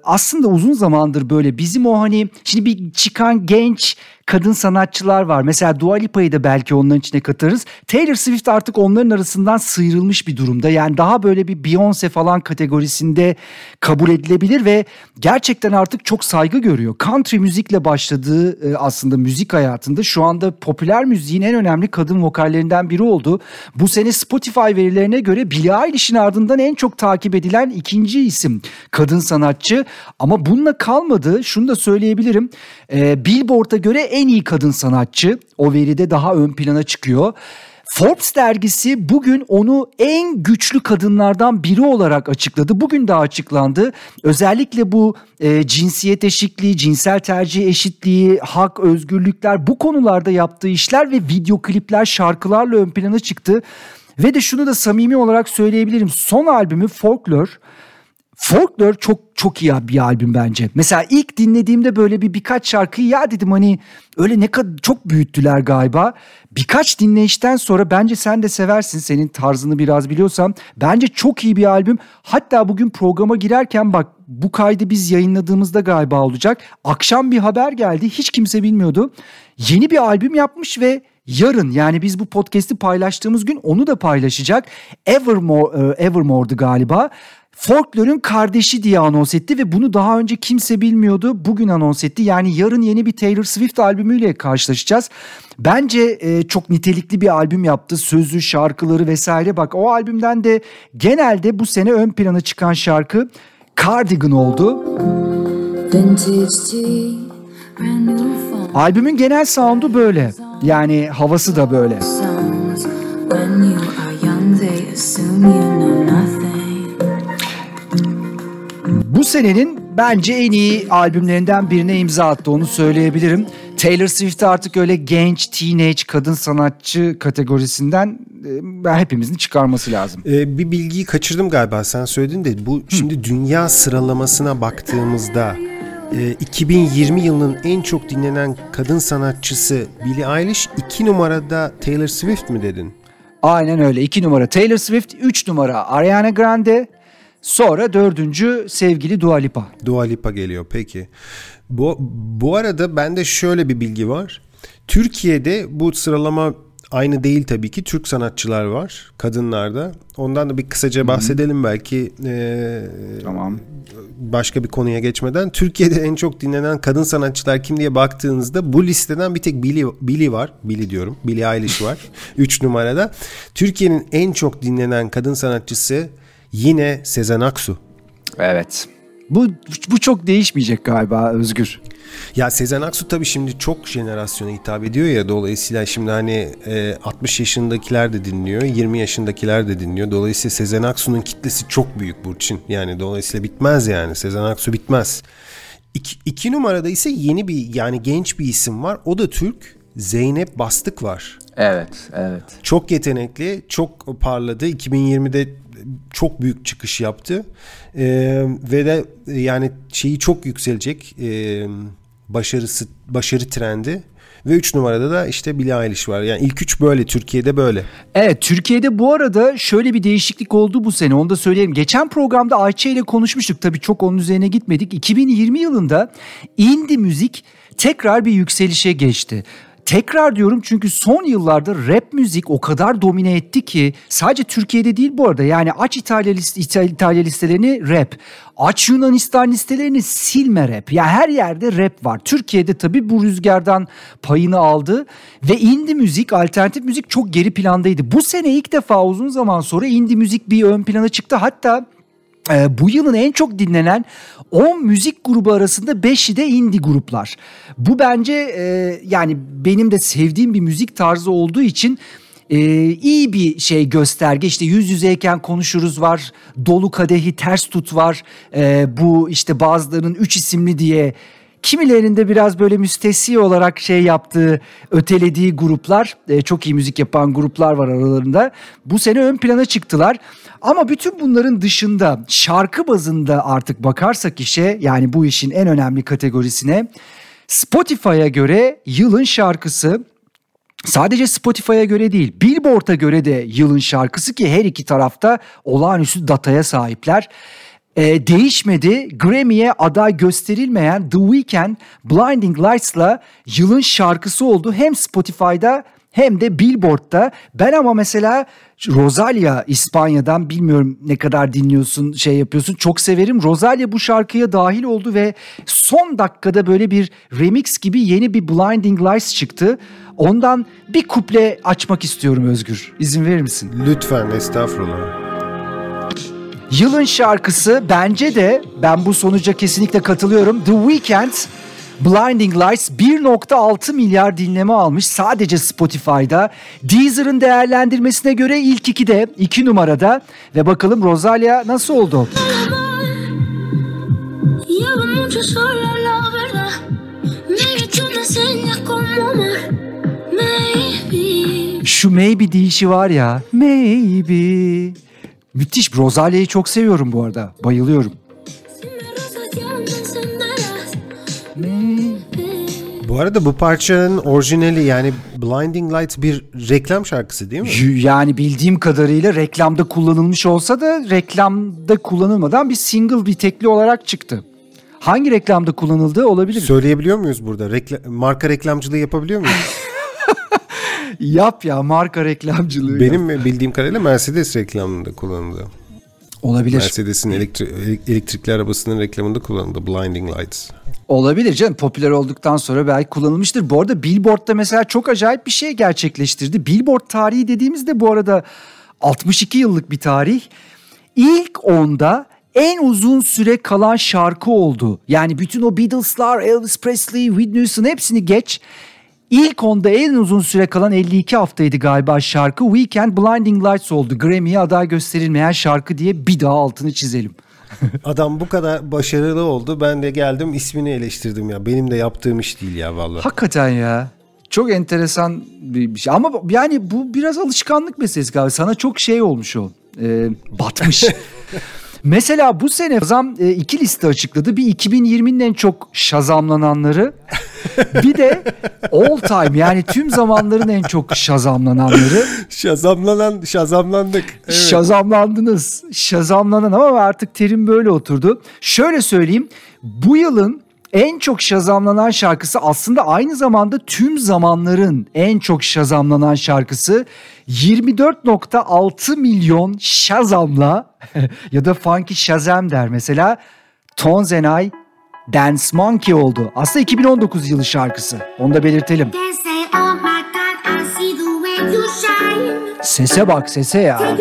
aslında uzun zamandır böyle bizim o hani şimdi bir çıkan genç kadın sanatçılar var. Mesela Dua Lipa'yı da belki onların içine katarız. Taylor Swift artık onların arasından sıyrılmış bir durumda. Yani daha böyle bir Beyoncé falan kategorisinde kabul edilebilir ve gerçekten artık çok saygı görüyor. Country müzikle başladığı aslında müzik hayatında şu anda popüler müziğin en önemli kadın vokallerinden biri oldu. Bu sene Spotify verilerine göre Billie Eilish'in ardından en çok takip edilen ikinci isim kadın sanatçı. Ama bununla kalmadı. Şunu da söyleyebilirim. Billboard'a göre en iyi kadın sanatçı, o veride daha ön plana çıkıyor. Forbes dergisi bugün onu en güçlü kadınlardan biri olarak açıkladı. Bugün daha açıklandı. Özellikle bu cinsiyet eşitliği, cinsel tercih eşitliği, hak, özgürlükler, bu konularda yaptığı işler ve video klipler, şarkılarla ön plana çıktı. Ve de şunu da samimi olarak söyleyebilirim. Son albümü Folklore. Folklore çok çok iyi bir albüm bence. Mesela ilk dinlediğimde böyle birkaç şarkıyı ya dedim hani öyle ne kadar çok büyüttüler galiba. Birkaç dinleyişten sonra bence sen de seversin, senin tarzını biraz biliyorsam. Bence çok iyi bir albüm. Hatta bugün programa girerken bak, bu kaydı biz yayınladığımızda galiba olacak. Akşam bir haber geldi, hiç kimse bilmiyordu. Yeni bir albüm yapmış ve yarın, yani biz bu podcast'i paylaştığımız gün onu da paylaşacak. Evermore'du galiba. Folklore'ün kardeşi diye anons etti ve bunu daha önce kimse bilmiyordu. Bugün anons etti. Yani yarın yeni bir Taylor Swift albümüyle karşılaşacağız. Bence çok nitelikli bir albüm yaptı. Sözü, şarkıları vesaire. Bak, o albümden de genelde bu sene ön plana çıkan şarkı Cardigan oldu. Albümün genel sound'u böyle. Yani havası da böyle. Bu senenin bence en iyi albümlerinden birine imza attı, onu söyleyebilirim. Taylor Swift artık öyle genç, teenage, kadın sanatçı kategorisinden hepimizin çıkarması lazım. Bir bilgiyi kaçırdım galiba, sen söyledin de bu şimdi dünya sıralamasına baktığımızda 2020 yılının en çok dinlenen kadın sanatçısı Billie Eilish, 2 numarada Taylor Swift mi dedin? Aynen öyle, 2 numara Taylor Swift, 3 numara Ariana Grande, sonra 4. sevgili Dua Lipa. Dua Lipa geliyor, peki. Bu arada bende şöyle bir bilgi var. Türkiye'de bu sıralama aynı değil tabii ki. Türk sanatçılar var kadınlarda. Ondan da bir kısaca bahsedelim belki. Tamam. Başka bir konuya geçmeden. Türkiye'de en çok dinlenen kadın sanatçılar kim diye baktığınızda bu listeden bir tek Billie var. Billie Eilish var. 3 numarada. Türkiye'nin en çok dinlenen kadın sanatçısı yine Sezen Aksu. Evet. Bu çok değişmeyecek galiba Özgür. Ya Sezen Aksu tabii şimdi çok jenerasyona hitap ediyor ya, dolayısıyla şimdi hani 60 yaşındakiler de dinliyor, 20 yaşındakiler de dinliyor. Dolayısıyla Sezen Aksu'nun kitlesi çok büyük Burçin. Yani dolayısıyla bitmez yani. Sezen Aksu bitmez. 2 numarada ise yeni bir, yani genç bir isim var. O da Türk. Zeynep Bastık var. Evet, evet. Çok yetenekli, çok parladı. 2020'de çok büyük çıkış yaptı. Ve de yani şeyi çok yükselecek, başarı trendi. Ve 3 numarada da işte Billie Eilish var. Yani ilk 3 böyle, Türkiye'de böyle. Evet, Türkiye'de bu arada şöyle bir değişiklik oldu bu sene, onu da söyleyelim. Geçen programda Ayça ile konuşmuştuk, tabii çok onun üzerine gitmedik. 2020 yılında indie müzik tekrar bir yükselişe geçti. Tekrar diyorum çünkü son yıllarda rap müzik o kadar domine etti ki, sadece Türkiye'de değil bu arada, yani aç İtalya listelerini rap, aç Yunanistan listelerini silme rap. Ya yani her yerde rap var. Türkiye'de tabii bu rüzgardan payını aldı ve indie müzik, alternatif müzik çok geri plandaydı. Bu sene ilk defa uzun zaman sonra indie müzik bir ön plana çıktı. Hatta bu yılın en çok dinlenen 10 müzik grubu arasında 5'i de indie gruplar. Bu bence yani benim de sevdiğim bir müzik tarzı olduğu için iyi bir şey gösterge. İşte yüz yüzeyken konuşuruz var, dolu kadehi ters tut var, bu işte bazılarının 3 isimli diye, kimilerinde biraz böyle müstesni olarak şey yaptığı, ötelediği gruplar, çok iyi müzik yapan gruplar var aralarında. Bu sene ön plana çıktılar. Ama bütün bunların dışında şarkı bazında artık bakarsak işe, yani bu işin en önemli kategorisine, Spotify'a göre yılın şarkısı, sadece Spotify'a göre değil, Billboard'a göre de yılın şarkısı ki her iki tarafta olağanüstü dataya sahipler. Değişmedi. Grammy'ye aday gösterilmeyen The Weeknd, Blinding Lights'la yılın şarkısı oldu. Hem Spotify'da hem de Billboard'da. Ben ama mesela Rosalía, İspanya'dan, bilmiyorum ne kadar dinliyorsun, şey yapıyorsun, çok severim. Rosalía bu şarkıya dahil oldu ve son dakikada böyle bir remix gibi yeni bir Blinding Lights çıktı. Ondan bir kuple açmak istiyorum Özgür. İzin verir misin? Lütfen, estağfurullah. Yılın şarkısı bence de, ben bu sonuca kesinlikle katılıyorum, The Weeknd, Blinding Lights. 1.6 milyar dinleme almış sadece Spotify'da. Deezer'ın değerlendirmesine göre ilk 2'de, 2 numarada. Ve bakalım Rosalía nasıl oldu? Şu maybe deyişi var ya, maybe... Müthiş. Rosalé'yi çok seviyorum bu arada. Bayılıyorum. Bu arada bu parçanın orijinali, yani Blinding Lights bir reklam şarkısı değil mi? Yani bildiğim kadarıyla reklamda kullanılmış olsa da reklamda kullanılmadan bir single, bir tekli olarak çıktı. Hangi reklamda kullanıldığı olabilir? Söyleyebiliyor muyuz burada? Marka reklamcılığı yapabiliyor muyuz? Yap ya, marka reklamcılığı. Benim bildiğim kadarıyla Mercedes reklamında kullanıldı. Olabilir. Mercedes'in elektrikli arabasının reklamında kullanıldı Blinding Lights. Olabilir canım, popüler olduktan sonra belki kullanılmıştır. Bu arada Billboard'da mesela çok acayip bir şey gerçekleştirdi. Billboard tarihi dediğimizde bu arada 62 yıllık bir tarih. İlk 10'da en uzun süre kalan şarkı oldu. Yani bütün o Beatles'lar, Elvis Presley, Whitney Houston, hepsini geç. İlk onda en uzun süre kalan 52 haftaydı galiba şarkı. Weekend Blinding Lights oldu. Grammy'ye aday gösterilmeyen şarkı diye bir daha altını çizelim. Adam bu kadar başarılı oldu. Ben de geldim ismini eleştirdim ya. Benim de yaptığım iş değil ya vallahi. Hakikaten ya. Çok enteresan bir şey. Ama yani bu biraz alışkanlık meselesi galiba. Sana çok şey olmuş o. Batmış. Mesela bu sene Shazam 2 liste açıkladı. Bir 2020'nin en çok Shazamlananları, bir de all time, yani tüm zamanların en çok Shazamlananları. Shazamlandık. Evet. Shazamlandınız. Shazamlanan, ama artık terim böyle oturdu. Şöyle söyleyeyim. Bu yılın en çok Shazamlanan şarkısı aslında aynı zamanda tüm zamanların en çok Shazamlanan şarkısı. 24.6 milyon Shazam'la ya da funky Shazam der mesela, Tones and I, Dance Monkey oldu. Aslında 2019 yılı şarkısı. Onu da belirtelim. Sese bak, sese ya.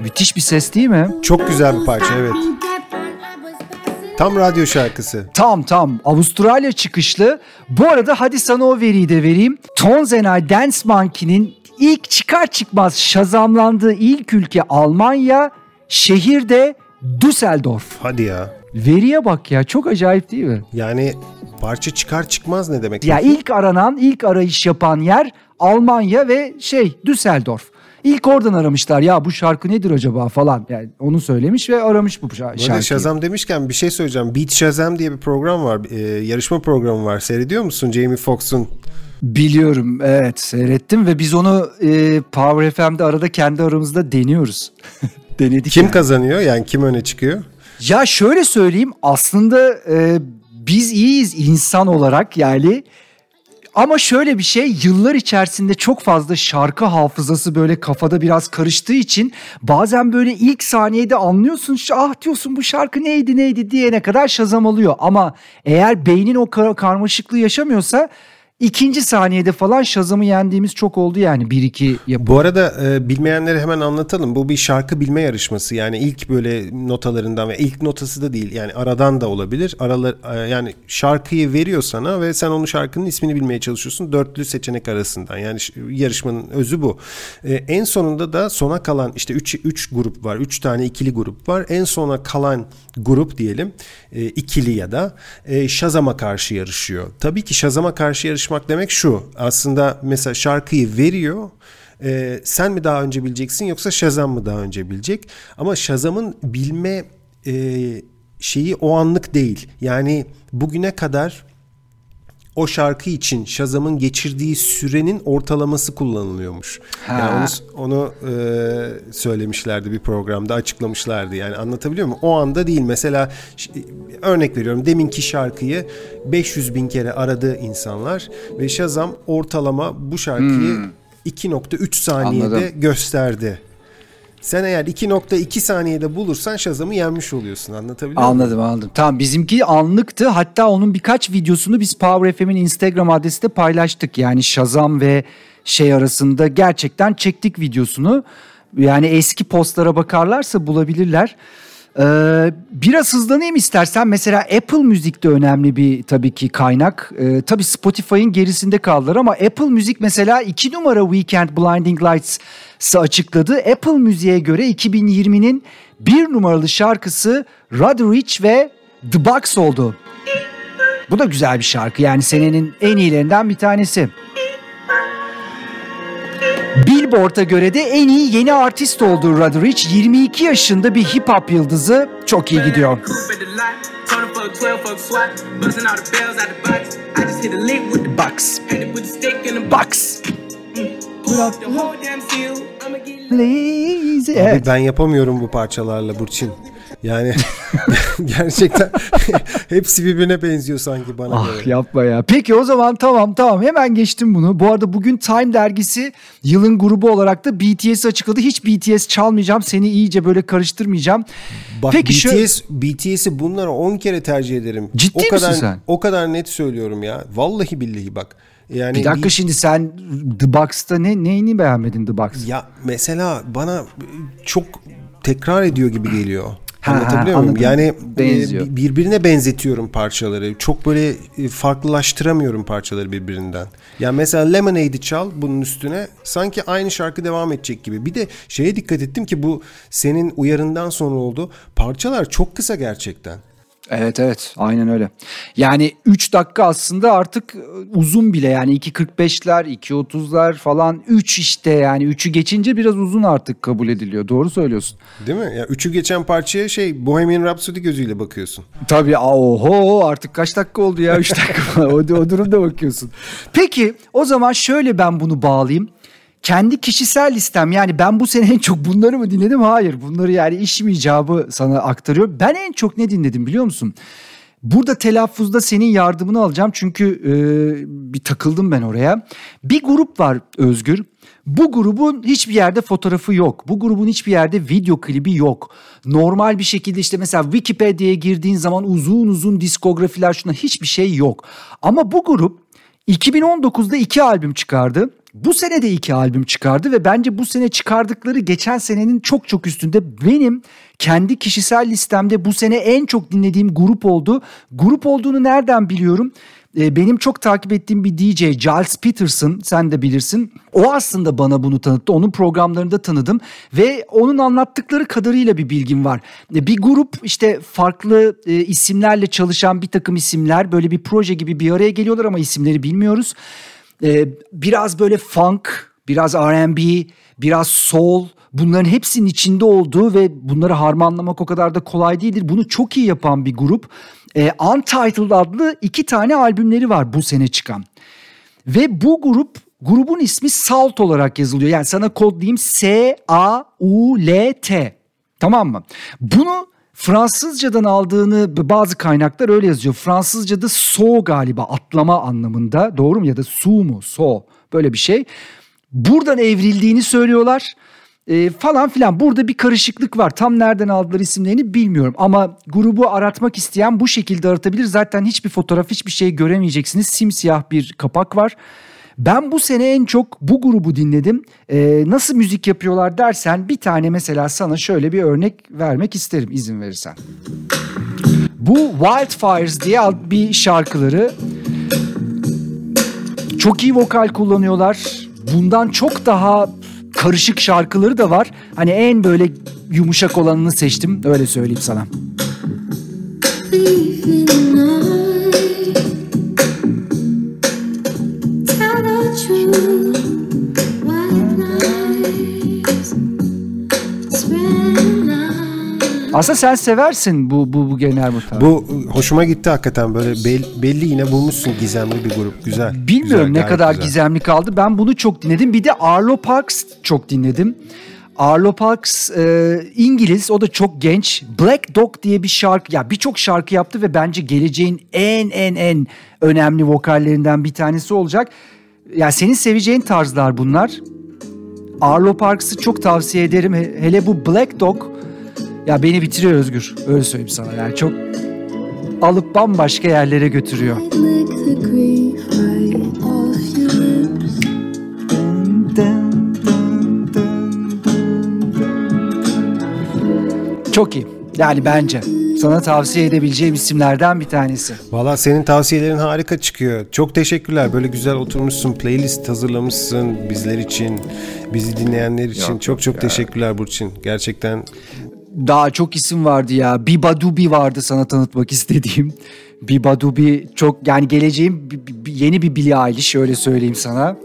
Müthiş bir ses değil mi? Çok güzel bir parça, evet. Tam radyo şarkısı. Tam. Avustralya çıkışlı. Bu arada hadi sana o veriyi de vereyim. Tones and I, Dance Monkey'nin ilk çıkar çıkmaz Shazamlandığı ilk ülke Almanya. Şehir de Düsseldorf. Hadi ya. Veriye bak ya, çok acayip değil mi? Yani parça çıkar çıkmaz ne demek? Ya ilk aranan, ilk arayış yapan yer Almanya ve Düsseldorf. İlk oradan aramışlar ya bu şarkı nedir acaba falan. Yani onu söylemiş ve aramış bu şarkıyı. Böyle Shazam demişken bir şey söyleyeceğim. Beat Shazam diye bir program var. Yarışma programı var. Seyrediyor musun Jamie Foxx'un? Biliyorum, evet, seyrettim ve biz onu Power FM'de arada kendi aramızda deniyoruz. Denedik. Kim kazanıyor? Yani kim öne çıkıyor? Ya şöyle söyleyeyim, aslında biz iyiyiz insan olarak yani. Ama şöyle bir şey, yıllar içerisinde çok fazla şarkı hafızası böyle kafada biraz karıştığı için bazen böyle ilk saniyede anlıyorsun, ah diyorsun bu şarkı neydi diyene kadar Shazam oluyor. Ama eğer beynin o karmaşıklığı yaşamıyorsa ikinci saniyede falan Shazam'ı yendiğimiz çok oldu yani 1-2 yapalım. Bu arada bilmeyenleri hemen anlatalım. Bu bir şarkı bilme yarışması. Yani ilk böyle notalarından ve ilk notası da değil. Yani aradan da olabilir. Yani şarkıyı veriyor sana ve sen onun şarkının ismini bilmeye çalışıyorsun. Dörtlü seçenek arasından. Yani yarışmanın özü bu. En sonunda da sona kalan işte 3 grup var. 3 tane ikili grup var. En sona kalan grup diyelim. İkili ya da Shazam'a karşı yarışıyor. Tabii ki Shazam'a karşı yarışmak demek şu. Aslında mesela şarkıyı veriyor. Sen mi daha önce bileceksin yoksa Shazam mı daha önce bilecek? Ama Shazam'ın bilme şeyi o anlık değil. Yani bugüne kadar o şarkı için Shazam'ın geçirdiği sürenin ortalaması kullanılıyormuş. Yani onu söylemişlerdi, bir programda açıklamışlardı. Yani anlatabiliyor muyum? O anda değil. Mesela örnek veriyorum, deminki şarkıyı 500.000 kere aradı insanlar ve Shazam ortalama bu şarkıyı 2.3 saniyede gösterdi. Sen eğer 2.2 saniyede bulursan Shazam'ı yenmiş oluyorsun. Anlatabiliyor muyum? Anladım. Tamam, bizimki anlıktı. Hatta onun birkaç videosunu biz Power FM'in Instagram adresinde paylaştık. Yani Shazam ve arasında gerçekten çektik videosunu. Yani eski postlara bakarlarsa bulabilirler. Biraz hızlanayım istersen. Mesela Apple Music'te önemli bir tabii ki kaynak. Tabii Spotify'ın gerisinde kaldılar ama Apple Music mesela 2 numara Weekend Blinding Lights'ı açıkladı. Apple Music'e göre 2020'nin 1 numaralı şarkısı Rodrich ve The Box oldu. Bu da güzel bir şarkı. Yani senenin en iyilerinden bir tanesi. Billboard'a göre de en iyi yeni artist olduğu Rodrich 22 yaşında bir hip hop yıldızı, çok iyi gidiyor. Box. Abi ben yapamıyorum bu parçalarla Burçin. Yani gerçekten hepsi birbirine benziyor sanki bana göre. Ah yapma ya. Peki o zaman tamam hemen geçtim bunu. Bu arada bugün Time dergisi yılın grubu olarak da BTS'i açıkladı. Hiç BTS çalmayacağım, seni iyice böyle karıştırmayacağım. Bak, peki BTS'i bunlara 10 kere tercih ederim. Ciddi misin sen? O kadar net söylüyorum ya. Vallahi billahi bak. Yani bir dakika, şimdi sen The Box'ta neyini beğenmedin The Box? Ya mesela bana çok tekrar ediyor gibi geliyor. Anlatabiliyor muyum? Yani benziyor. Birbirine benzetiyorum parçaları. Çok böyle farklılaştıramıyorum parçaları birbirinden. Yani mesela Lemonade'i çal bunun üstüne. Sanki aynı şarkı devam edecek gibi. Bir de dikkat ettim ki bu senin uyarından sonra oldu. Parçalar çok kısa gerçekten. Evet aynen öyle. Yani 3 dakika aslında artık uzun bile, yani 2.45'ler, 2.30'lar falan, 3 yani 3'ü geçince biraz uzun artık kabul ediliyor. Doğru söylüyorsun. Değil mi? Ya 3'ü geçen parçaya Bohemian Rhapsody gözüyle bakıyorsun. Tabii oho, artık kaç dakika oldu ya 3 dakika o durumda bakıyorsun. Peki o zaman şöyle ben bunu bağlayayım. Kendi kişisel listem, yani ben bu sene en çok bunları mı dinledim? Hayır, bunları yani işim icabı sana aktarıyorum. Ben en çok ne dinledim biliyor musun? Burada telaffuzda senin yardımını alacağım çünkü bir takıldım ben oraya. Bir grup var Özgür. Bu grubun hiçbir yerde fotoğrafı yok. Bu grubun hiçbir yerde video klibi yok. Normal bir şekilde mesela Wikipedia'ya girdiğin zaman uzun diskografiler, şuna hiçbir şey yok. Ama bu grup 2019'da 2 albüm çıkardı. Bu sene de 2 albüm çıkardı ve bence bu sene çıkardıkları geçen senenin çok üstünde. Benim kendi kişisel listemde bu sene en çok dinlediğim grup oldu. Grup olduğunu nereden biliyorum? benim çok takip ettiğim bir DJ Giles Peterson, sen de bilirsin. O aslında bana bunu tanıttı. Onun programlarında tanıdım ve onun anlattıkları kadarıyla bir bilgim var. Bir grup işte farklı isimlerle çalışan bir takım isimler böyle bir proje gibi bir araya geliyorlar ama isimleri bilmiyoruz. Biraz böyle funk, biraz R&B, biraz soul, bunların hepsinin içinde olduğu ve bunları harmanlamak o kadar da kolay değildir. Bunu çok iyi yapan bir grup. Untitled adlı 2 tane albümleri var bu sene çıkan. Ve bu grubun ismi Salt olarak yazılıyor. Yani sana kodlayayım, S-A-U-L-T. Tamam mı? Bunu Fransızcadan aldığını, bazı kaynaklar öyle yazıyor. Fransızcada so galiba, atlama anlamında. Doğru mu? Ya da su mu? So. Böyle bir şey. Buradan evrildiğini söylüyorlar. Falan filan, burada bir karışıklık var. Tam nereden aldılar isimlerini bilmiyorum ama grubu aratmak isteyen bu şekilde aratabilir. Zaten hiçbir fotoğraf, hiçbir şey göremeyeceksiniz. Simsiyah bir kapak var. Ben bu sene en çok bu grubu dinledim. Nasıl müzik yapıyorlar dersen, bir tane mesela sana şöyle bir örnek vermek isterim izin verirsen. Bu Wildfires diye bir şarkıları. Çok iyi vokal kullanıyorlar. Bundan çok daha karışık şarkıları da var. Hani en böyle yumuşak olanını seçtim. Öyle söyleyeyim sana. Aslında sen seversin bu genel mutfağı. Bu hoşuma gitti hakikaten, böyle belli yine bulmuşsun gizemli bir grup. Güzel. Bilmiyorum güzel, ne kadar güzel. Gizemli kaldı. Ben bunu çok dinledim. Bir de Arlo Parks çok dinledim. Arlo Parks İngiliz, o da çok genç. Black Dog diye bir şarkı, ya birçok şarkı yaptı ve bence geleceğin en önemli vokallerinden bir tanesi olacak. Ya senin seveceğin tarzlar bunlar. Arlo Parks'ı çok tavsiye ederim. Hele bu Black Dog ya beni bitiriyor Özgür. Öyle söyleyeyim sana. Yani çok alıp bambaşka yerlere götürüyor. Çok iyi. Yani bence sana tavsiye edebileceğim isimlerden bir tanesi. Valla senin tavsiyelerin harika çıkıyor. Çok teşekkürler. Böyle güzel oturmuşsun, playlist hazırlamışsın bizler için, bizi dinleyenler için. Yok, çok ya. Teşekkürler Burçin. Gerçekten. Daha çok isim vardı ya. Biba Doobie vardı sana tanıtmak istediğim. Biba Doobie çok, yani geleceğin yeni bir Billie Eilish, öyle söyleyeyim sana.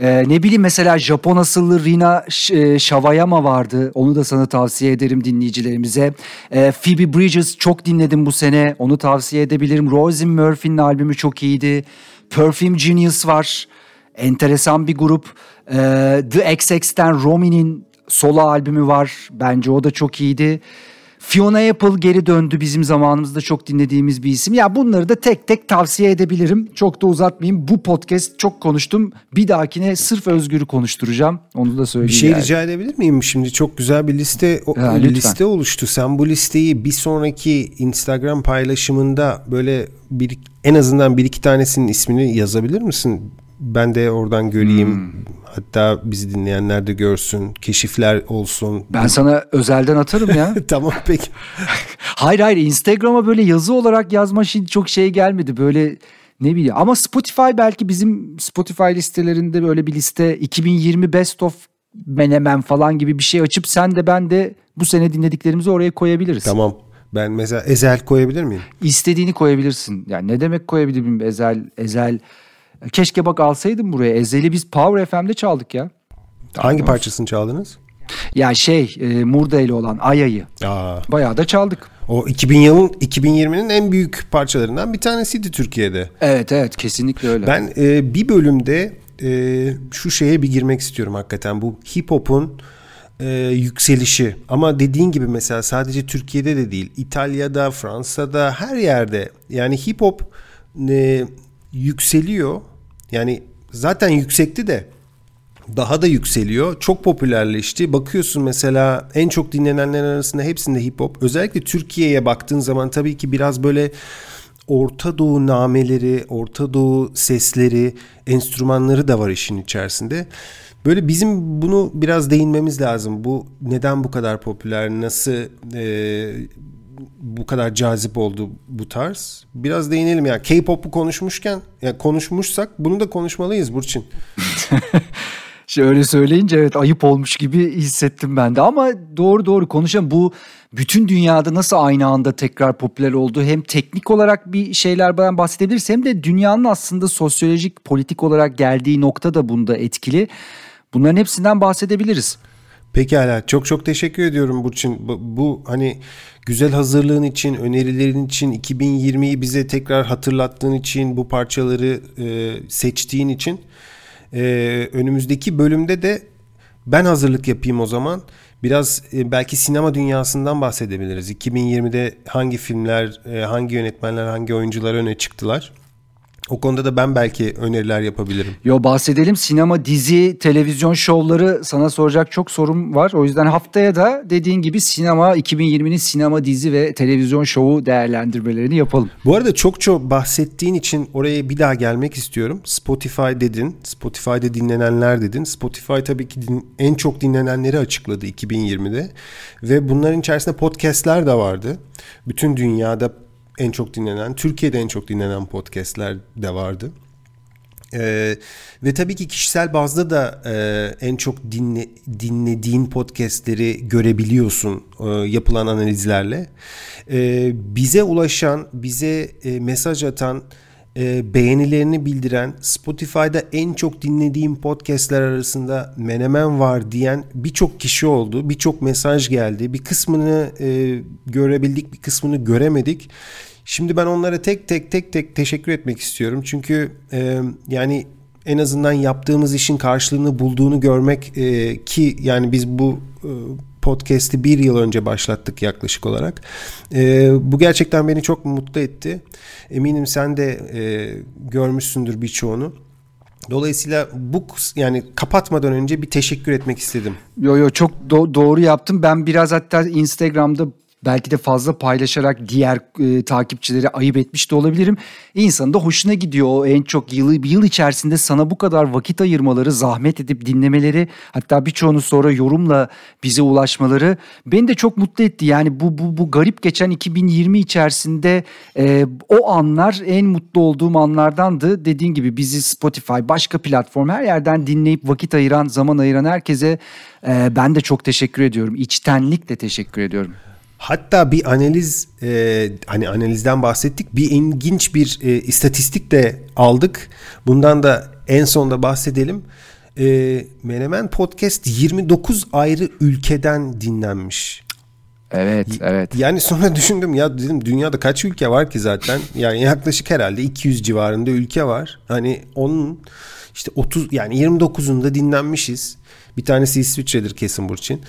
Ne bileyim mesela Japon asıllı Rina Sawayama vardı. Onu da sana tavsiye ederim dinleyicilerimize. Phoebe Bridges çok dinledim bu sene. Onu tavsiye edebilirim. Rosie Murphy'nin albümü çok iyiydi. Perfume Genius var. Enteresan bir grup. The XX'ten Romi'nin solo albümü var. Bence o da çok iyiydi. Fiona Apple geri döndü. Bizim zamanımızda çok dinlediğimiz bir isim. Ya bunları da tek tek tavsiye edebilirim. Çok da uzatmayayım. Bu podcast çok konuştum. Bir dahakine sırf Özgür'ü konuşturacağım. Onu da söyleyeyim. Bir şey rica edebilir miyim? Şimdi çok güzel bir liste liste oluştu. Sen bu listeyi bir sonraki Instagram paylaşımında böyle en azından 1-2 tanesinin ismini yazabilir misin? Ben de oradan göreyim. Hatta bizi dinleyenler de görsün. Keşifler olsun. Ben sana özelden atarım ya. Tamam peki. Hayır Instagram'a böyle yazı olarak yazma şimdi çok şey gelmedi. Böyle ne bileyim. Ama Spotify, belki bizim Spotify listelerinde böyle bir liste, 2020 Best of Menemen falan gibi bir şey açıp sen de ben de bu sene dinlediklerimizi oraya koyabiliriz. Tamam. Ben mesela Ezel koyabilir miyim? İstediğini koyabilirsin. Yani ne demek koyabilirim? Ezel. Keşke bak alsaydım buraya. Ezel'i biz Power FM'de çaldık ya. Hangi parçasını çaldınız? Ya Murda ile olan Aya'yı. Bayağı da çaldık. O 2020'nin en büyük parçalarından bir tanesiydi Türkiye'de. Evet kesinlikle öyle. Ben bir bölümde şu şeye bir girmek istiyorum hakikaten. Bu hip hop'un yükselişi. Ama dediğin gibi mesela sadece Türkiye'de de değil. İtalya'da, Fransa'da, her yerde. Yani hip hop yükseliyor. Yani zaten yüksekti de daha da yükseliyor. Çok popülerleşti. Bakıyorsun mesela en çok dinlenenler arasında hepsinde hip hop. Özellikle Türkiye'ye baktığın zaman tabii ki biraz böyle Orta Doğu nameleri, Orta Doğu sesleri, enstrümanları da var işin içerisinde. Böyle bizim bunu biraz değinmemiz lazım. Bu neden bu kadar popüler? Nasıl bu kadar cazip oldu bu tarz. Biraz değinelim ya. K-pop'u konuşmuşken, ya konuşmuşsak bunu da konuşmalıyız Burçin. Şöyle söyleyince evet ayıp olmuş gibi hissettim ben de ama doğru konuşalım. Bu bütün dünyada nasıl aynı anda tekrar popüler oldu, hem teknik olarak bir şeylerden bahsedebiliriz hem de dünyanın aslında sosyolojik, politik olarak geldiği nokta da bunda etkili. Bunların hepsinden bahsedebiliriz. Pekala, çok teşekkür ediyorum Burçin. Bu hani güzel hazırlığın için, önerilerin için, 2020'yi bize tekrar hatırlattığın için, bu parçaları seçtiğin için. Önümüzdeki bölümde de ben hazırlık yapayım o zaman. Biraz belki sinema dünyasından bahsedebiliriz. 2020'de hangi filmler, hangi yönetmenler, hangi oyuncular öne çıktılar? O konuda da ben belki öneriler yapabilirim. Yo, bahsedelim. Sinema, dizi, televizyon şovları, sana soracak çok sorum var. O yüzden haftaya da dediğin gibi sinema, 2020'nin sinema, dizi ve televizyon şovu değerlendirmelerini yapalım. Bu arada çok bahsettiğin için oraya bir daha gelmek istiyorum. Spotify dedin. Spotify'da dinlenenler dedin. Spotify tabii ki en çok dinlenenleri açıkladı 2020'de. Ve bunların içerisinde podcastler de vardı. Bütün dünyada en çok dinlenen, Türkiye'de en çok dinlenen podcastler de vardı. Ve tabii ki kişisel bazda da en çok dinlediğin podcastleri görebiliyorsun yapılan analizlerle. Bize ulaşan, bize mesaj atan, beğenilerini bildiren, Spotify'da en çok dinlediğim podcastler arasında Menemen var diyen birçok kişi oldu. Birçok mesaj geldi. Bir kısmını görebildik, bir kısmını göremedik. Şimdi ben onlara tek tek teşekkür etmek istiyorum. Çünkü yani en azından yaptığımız işin karşılığını bulduğunu görmek ki yani biz bu podcast'i 1 yıl önce başlattık yaklaşık olarak. Bu gerçekten beni çok mutlu etti. Eminim sen de görmüşsündür birçoğunu. Dolayısıyla bu yani kapatmadan önce bir teşekkür etmek istedim. Yo çok doğru yaptım. Ben biraz hatta Instagram'da belki de fazla paylaşarak diğer takipçilere ayıp etmiş de olabilirim. İnsanın da hoşuna gidiyor o en çok bir yıl içerisinde sana bu kadar vakit ayırmaları, zahmet edip dinlemeleri, hatta birçoğunu sonra yorumla bize ulaşmaları beni de çok mutlu etti. Yani bu garip geçen 2020 içerisinde o anlar en mutlu olduğum anlardandı. Dediğin gibi bizi Spotify, başka platform, her yerden dinleyip vakit ayıran, zaman ayıran herkese ben de çok teşekkür ediyorum. İçtenlikle teşekkür ediyorum. Hatta bir analiz, hani analizden bahsettik. Bir ilginç bir istatistik de aldık. Bundan da en sonda bahsedelim. Menemen Podcast 29 ayrı ülkeden dinlenmiş. Evet. Yani sonra düşündüm ya, dedim dünyada kaç ülke var ki zaten? Yani yaklaşık herhalde 200 civarında ülke var. Hani onun işte 30 yani 29'unda dinlenmişiz. Bir tanesi İsviçre'dir kesin Burçin.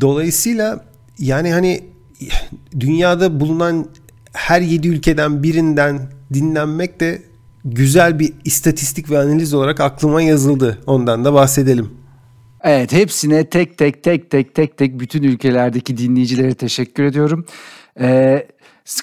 Dolayısıyla yani hani dünyada bulunan her 7 ülkeden birinden dinlenmek de güzel bir istatistik ve analiz olarak aklıma yazıldı. Ondan da bahsedelim. Evet, hepsine tek tek bütün ülkelerdeki dinleyicilere teşekkür ediyorum.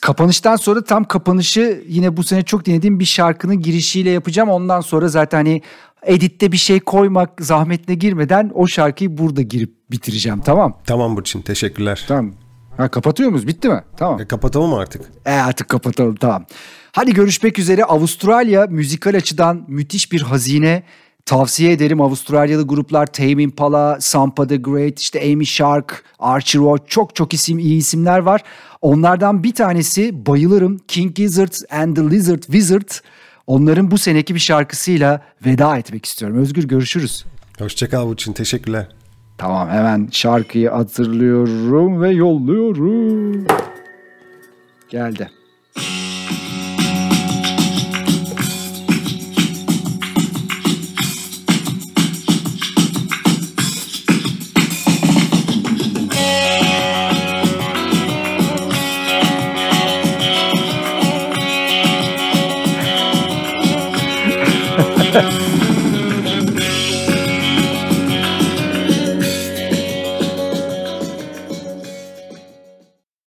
Kapanıştan sonra tam kapanışı yine bu sene çok dinlediğim bir şarkının girişiyle yapacağım. Ondan sonra zaten hani editte bir şey koymak zahmetine girmeden o şarkıyı burada girip bitireceğim, tamam? Tamam Burçin, teşekkürler. Tamam. Ha, kapatıyor muyuz? Bitti mi? Tamam. Kapatalım artık. Artık kapatalım, tamam. Hadi görüşmek üzere. Avustralya müzikal açıdan müthiş bir hazine. Tavsiye ederim. Avustralyalı gruplar Tame Impala, Sampa the Great, işte Amy Shark, Archie Roach, iyi isimler var. Onlardan bir tanesi, bayılırım, King Gizzard and the Lizard Wizard. Onların bu seneki bir şarkısıyla veda etmek istiyorum. Özgür, görüşürüz. Hoşçakal Burçin, teşekkürler. Tamam, hemen şarkıyı hatırlıyorum ve yolluyorum. Geldi.